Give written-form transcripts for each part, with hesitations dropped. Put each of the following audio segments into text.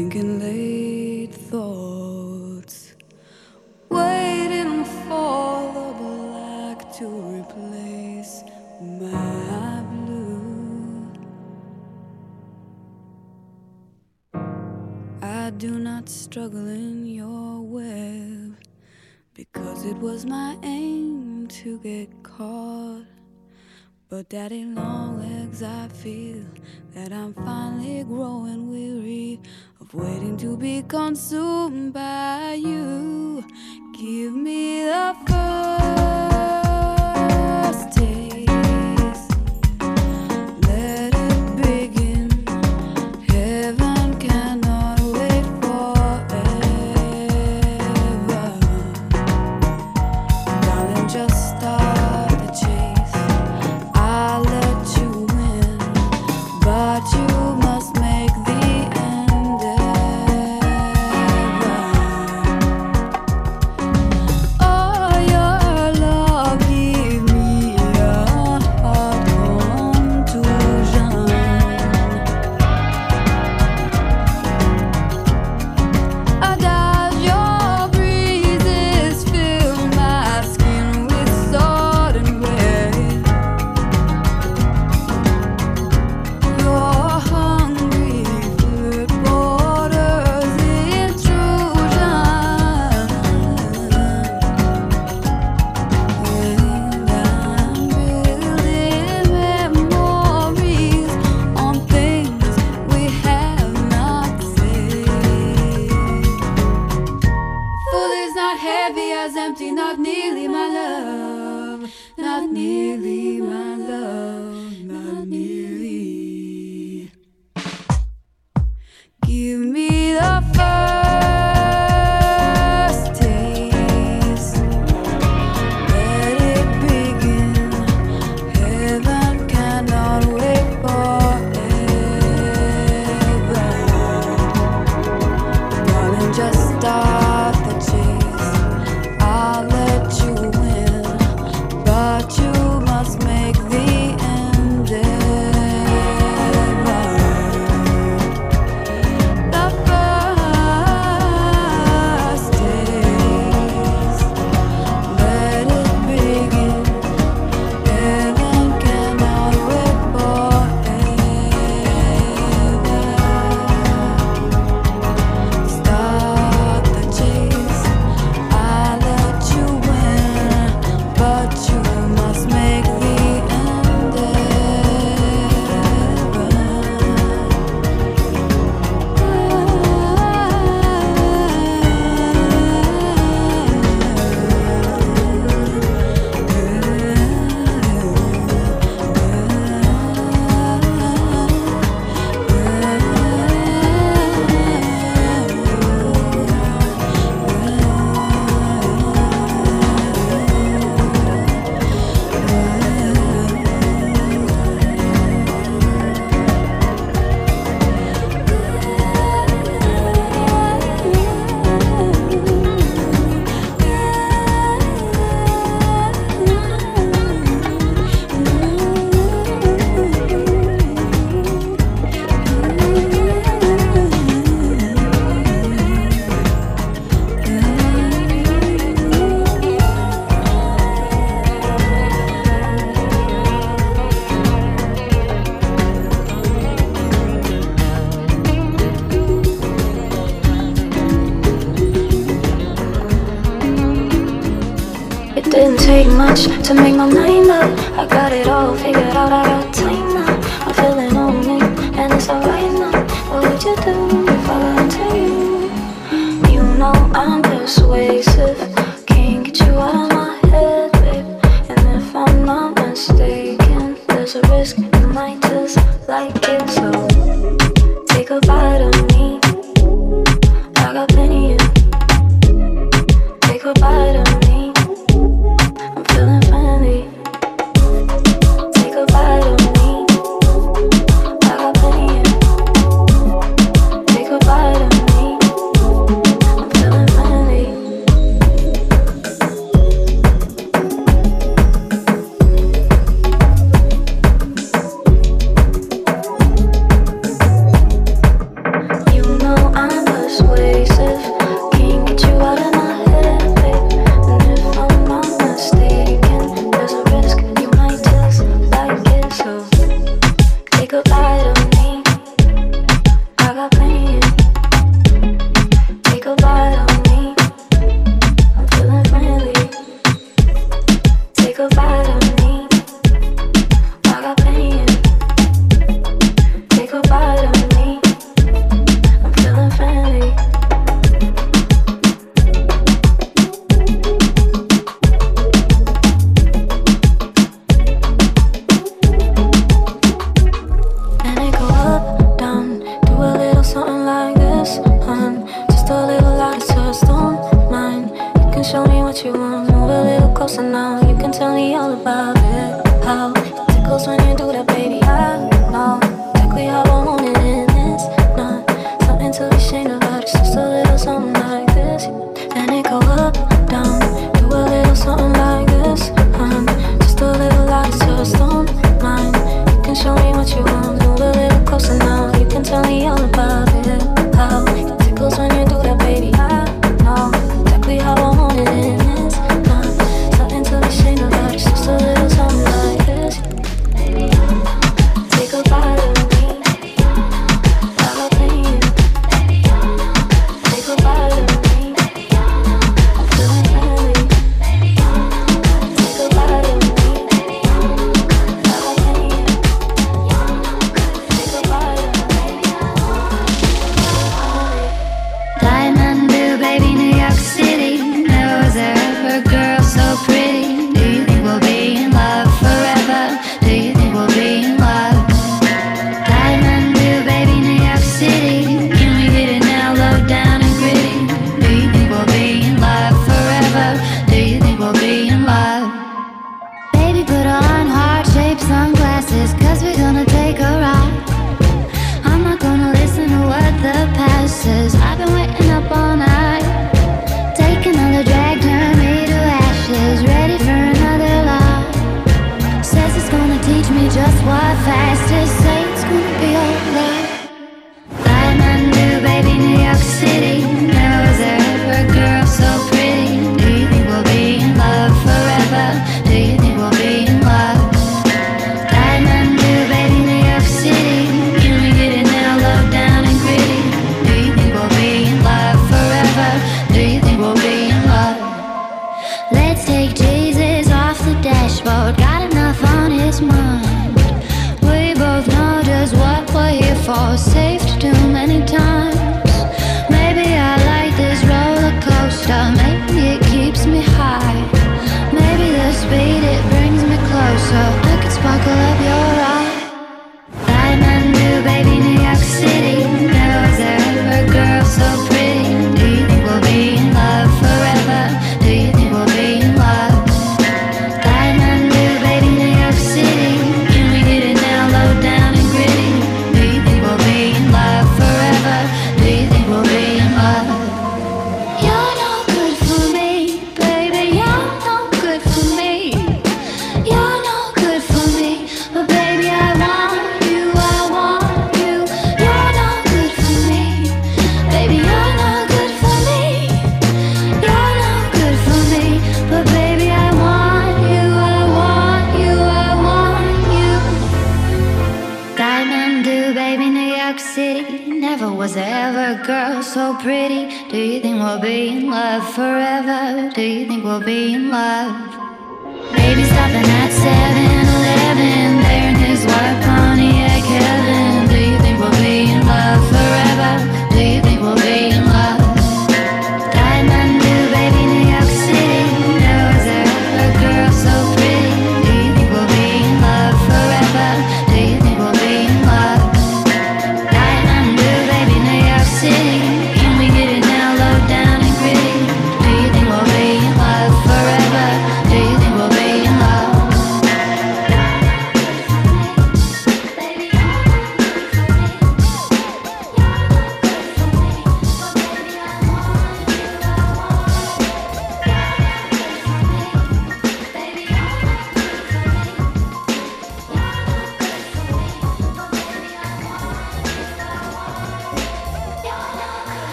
thinking late thoughts, waiting for the black to replace my blue. I do not struggle in your web, because it was my aim to get caught. But daddy long legs, I feel that I'm finally growing weary of waiting to be consumed by you. Give me the first taste, let it begin. Heaven cannot wait forever. Darling, just start the chase. But you must make the endeavor. Oh, your love give me a hard contusion. I doubt your breezes fill my skin with salt and wet. Heavy as empty, not nearly my love, not nearly my love, not nearly. Give me the first taste, let it begin. Heaven cannot wait forever. Darling, just start the chase. I'll let you win, but you must make the endeavor. The first taste, let it begin. Heaven cannot wait forever. Start the chase. I let you win, but you must make the It didn't take much to make my mind up. I got it all figured out, I got time now. I'm feeling on me, and it's alright now. What would you do if I lied to you? You know I'm persuasive, can't get you out of my head, babe. And if I'm not mistaken, there's a risk you might just like it. So take a bite of me, I got plenty of. Take a bite of me, feeling funny. Take a bite of me, I got plenty of. Take a bite of me, I'm feeling funny.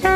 We're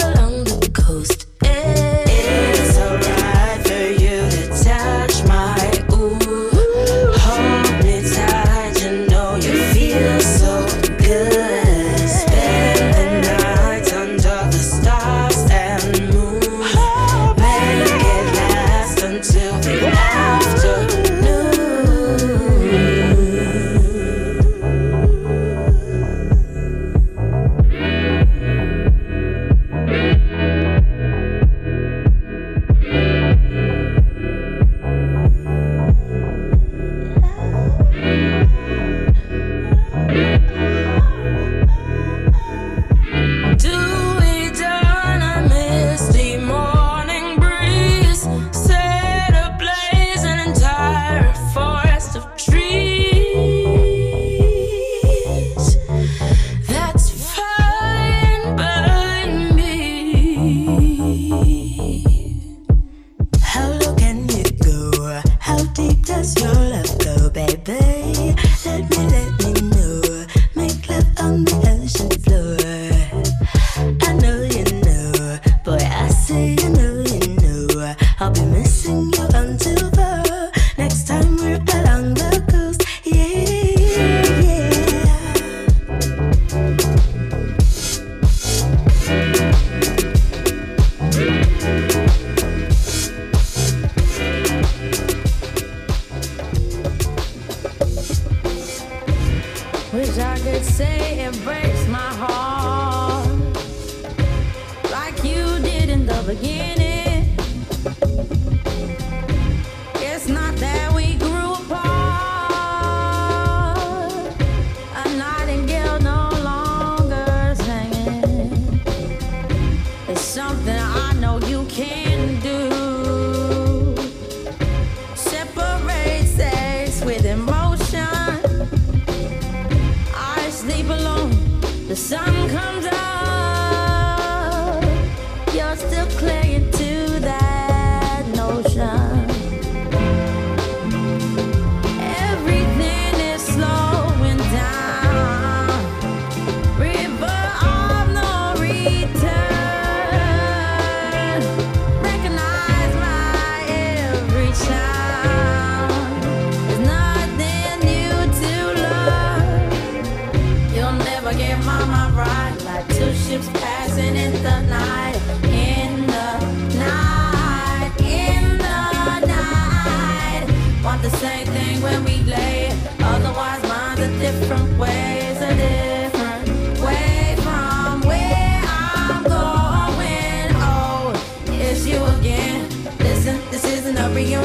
along the coast.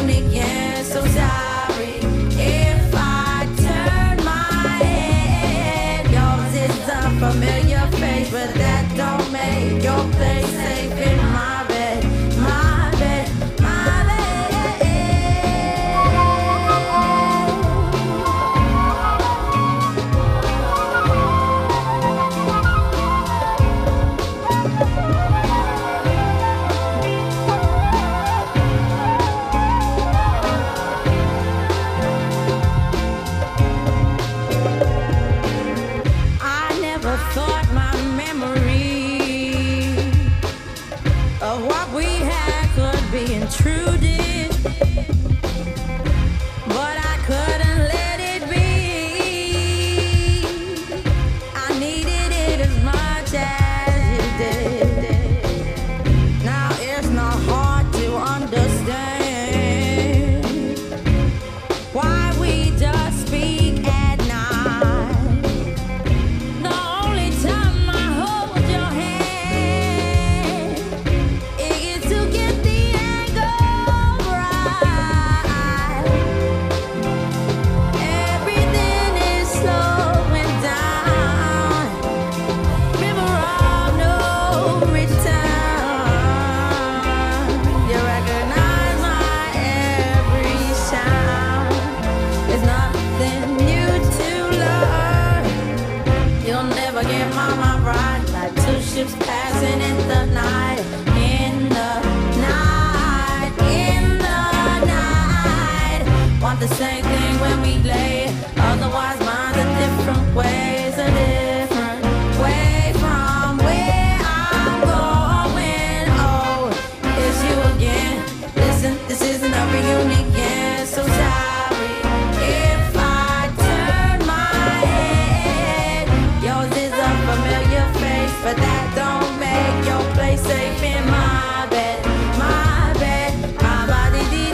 lonely, yeah, so sorry if I turn my head. Yours is a familiar face, but that don't make your place safe in my bed, my bed, my bed. Intruded, but I couldn't let it be. I needed it as much as you did. Now it's not hard to understand why we just speak at night. The only time I hold your hand, it is to get. Get mama ride like two ships passing in the night, in the night, in the night. Want the same thing when we lay, otherwise mine's a different way, it's a different way from where I'm going. Oh, it's you again. Listen, this isn't a reunion, yeah, so sorry if I turn my head. Yours is familiar face, but that don't make your place safe in my bed, my bed, my body, dee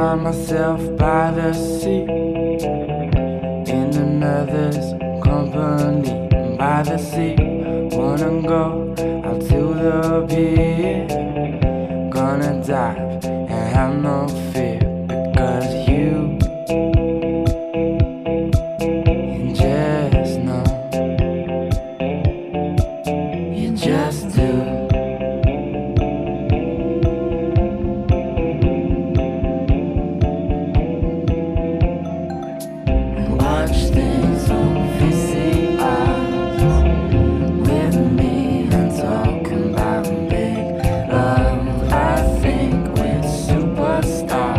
find myself by the sea, in another's company. By the sea, wanna go out to the pier, gonna dive and have no fear, because you just do.Stop.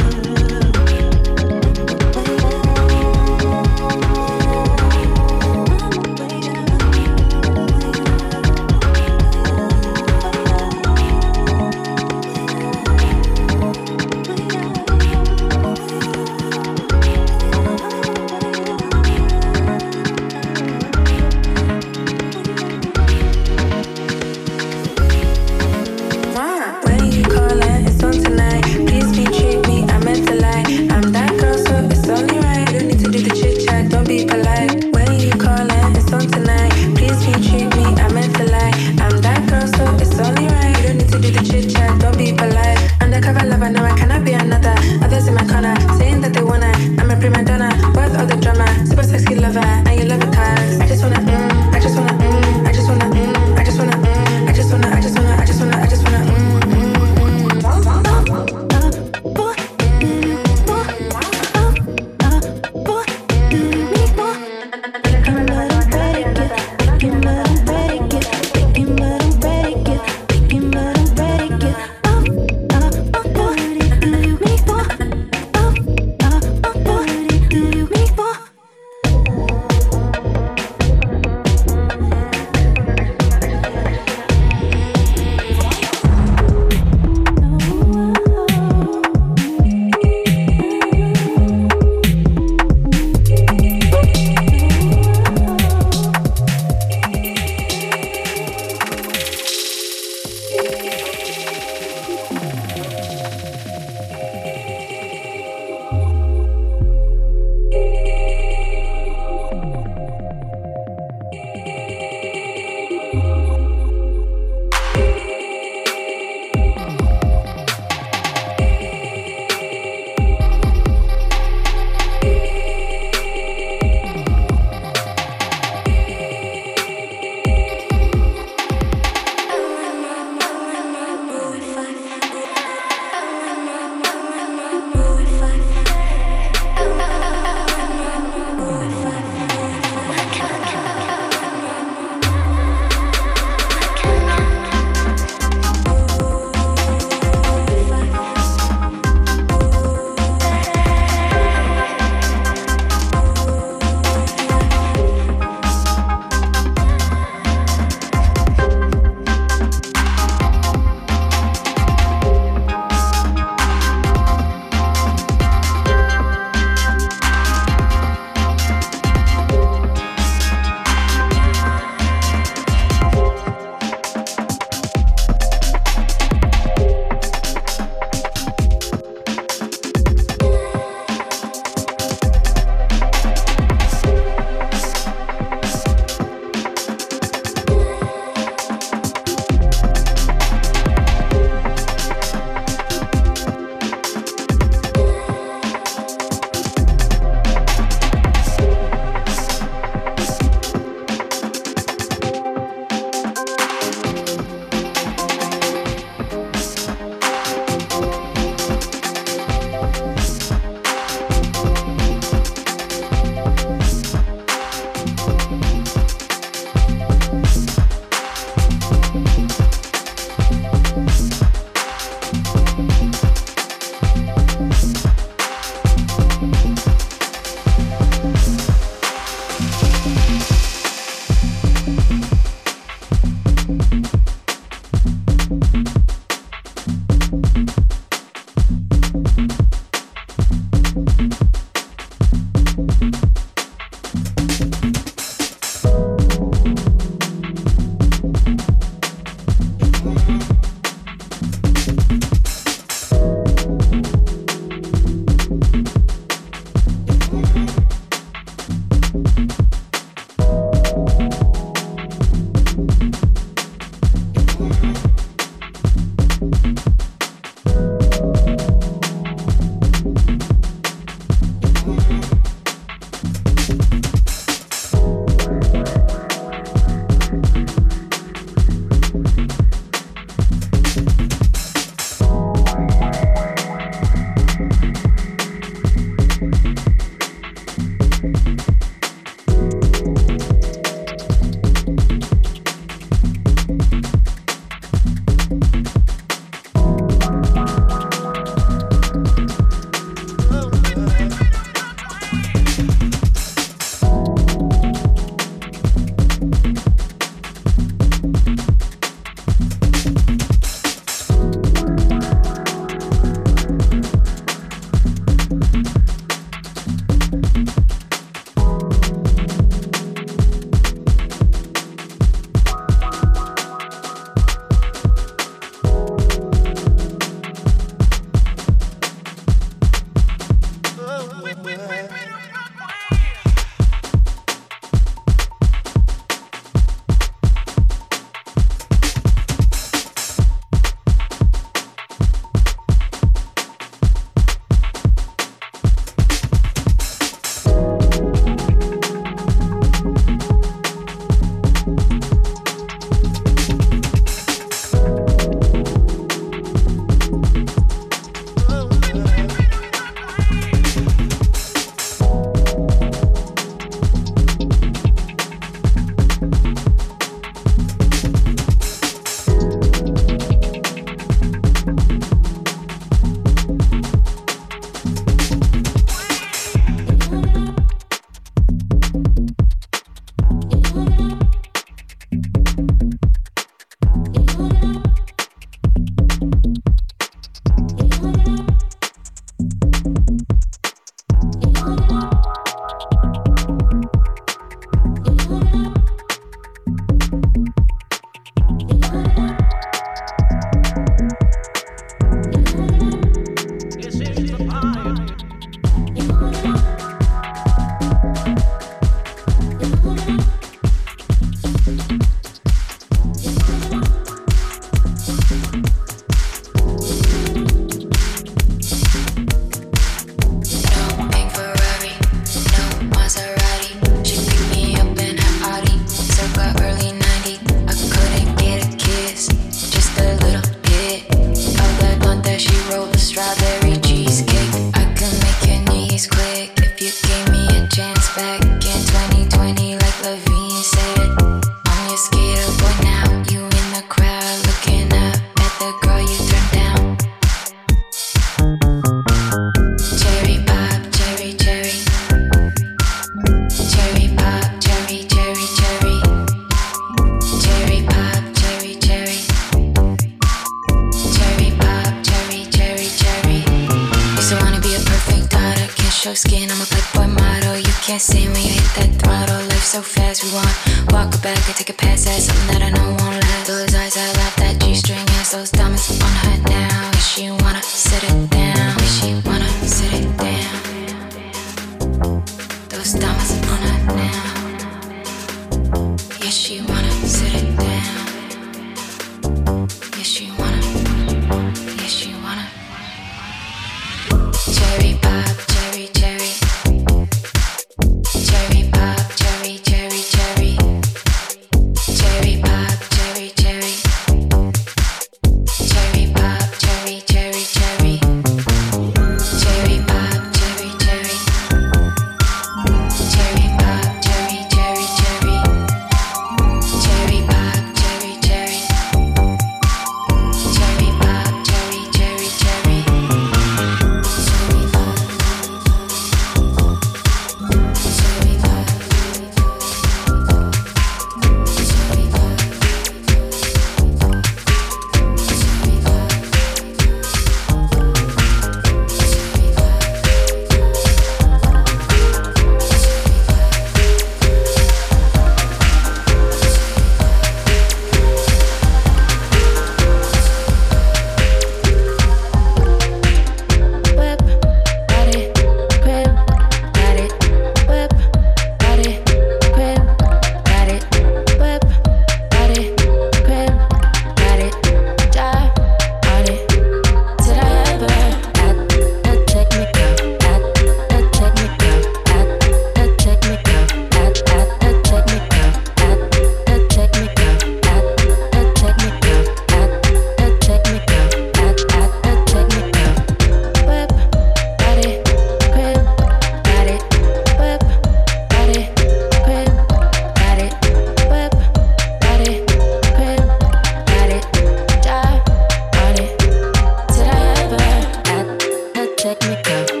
Technical.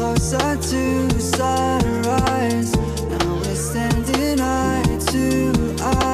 Closer to sunrise, now we're standing eye to eye.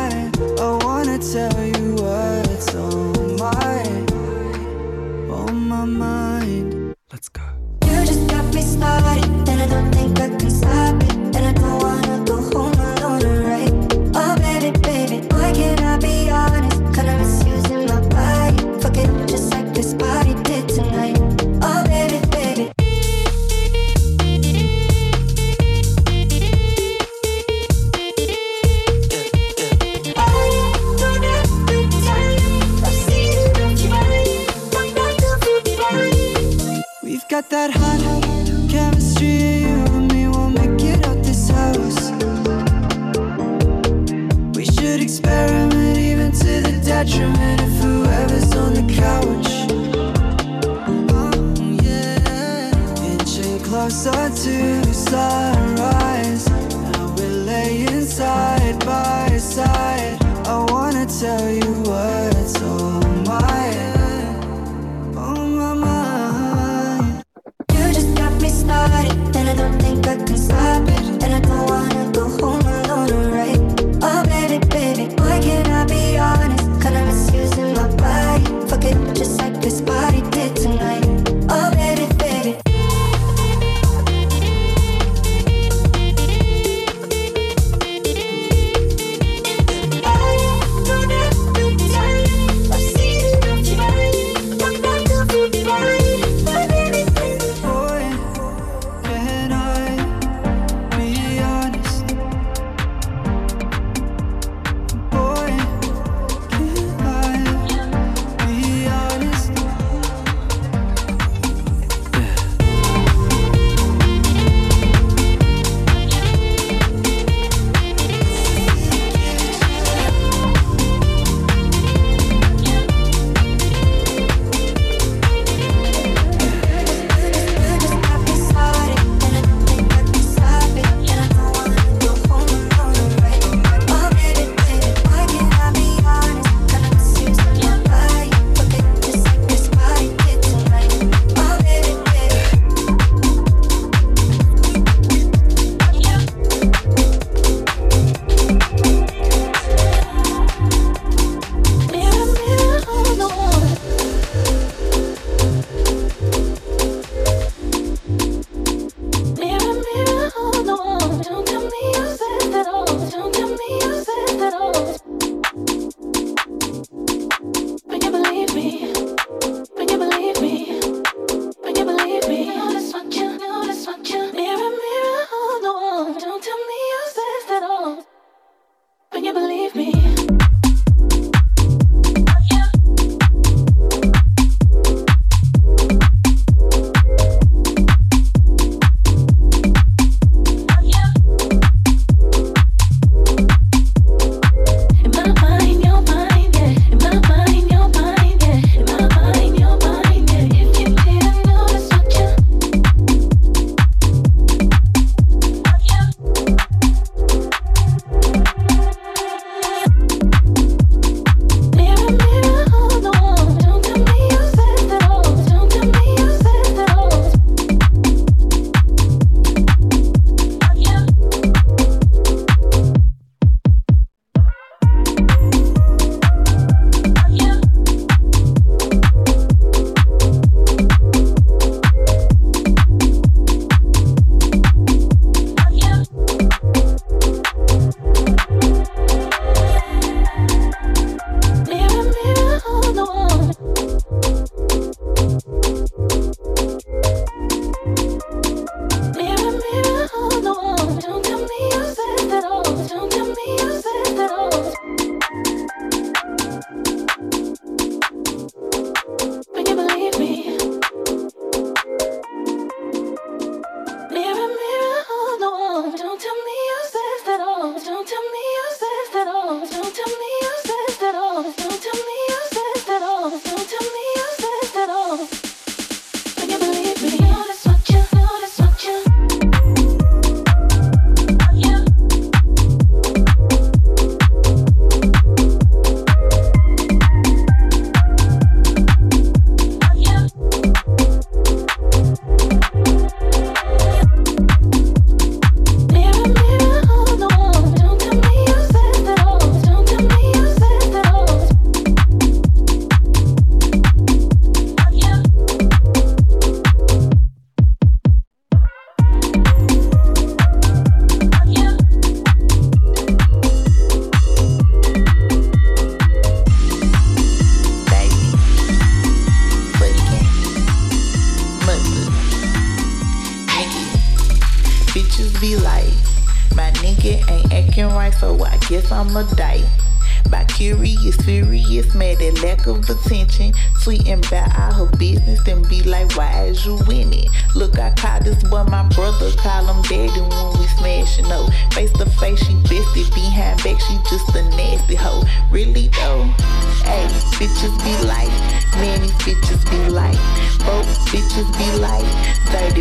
Be like, mad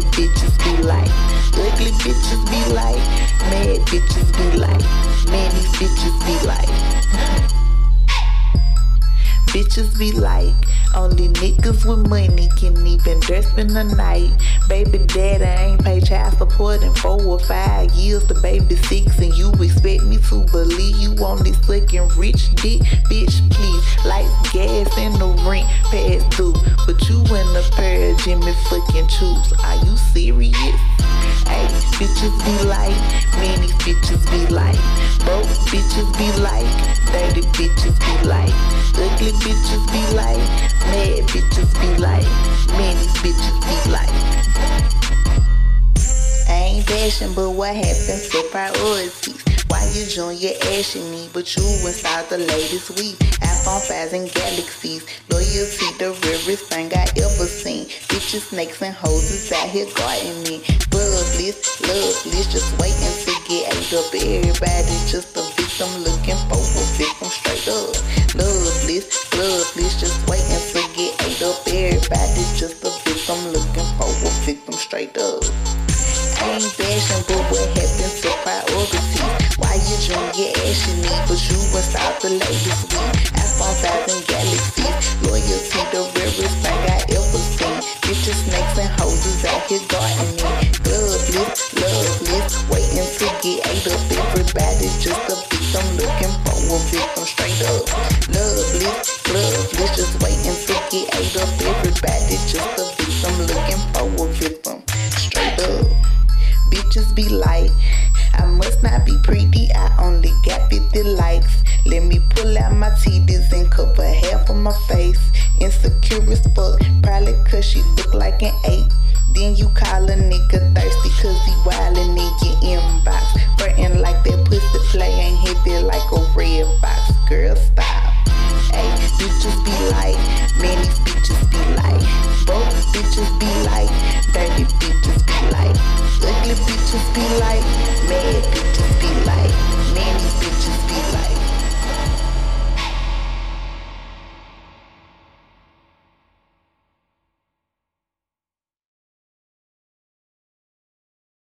bitches be like, many bitches be like.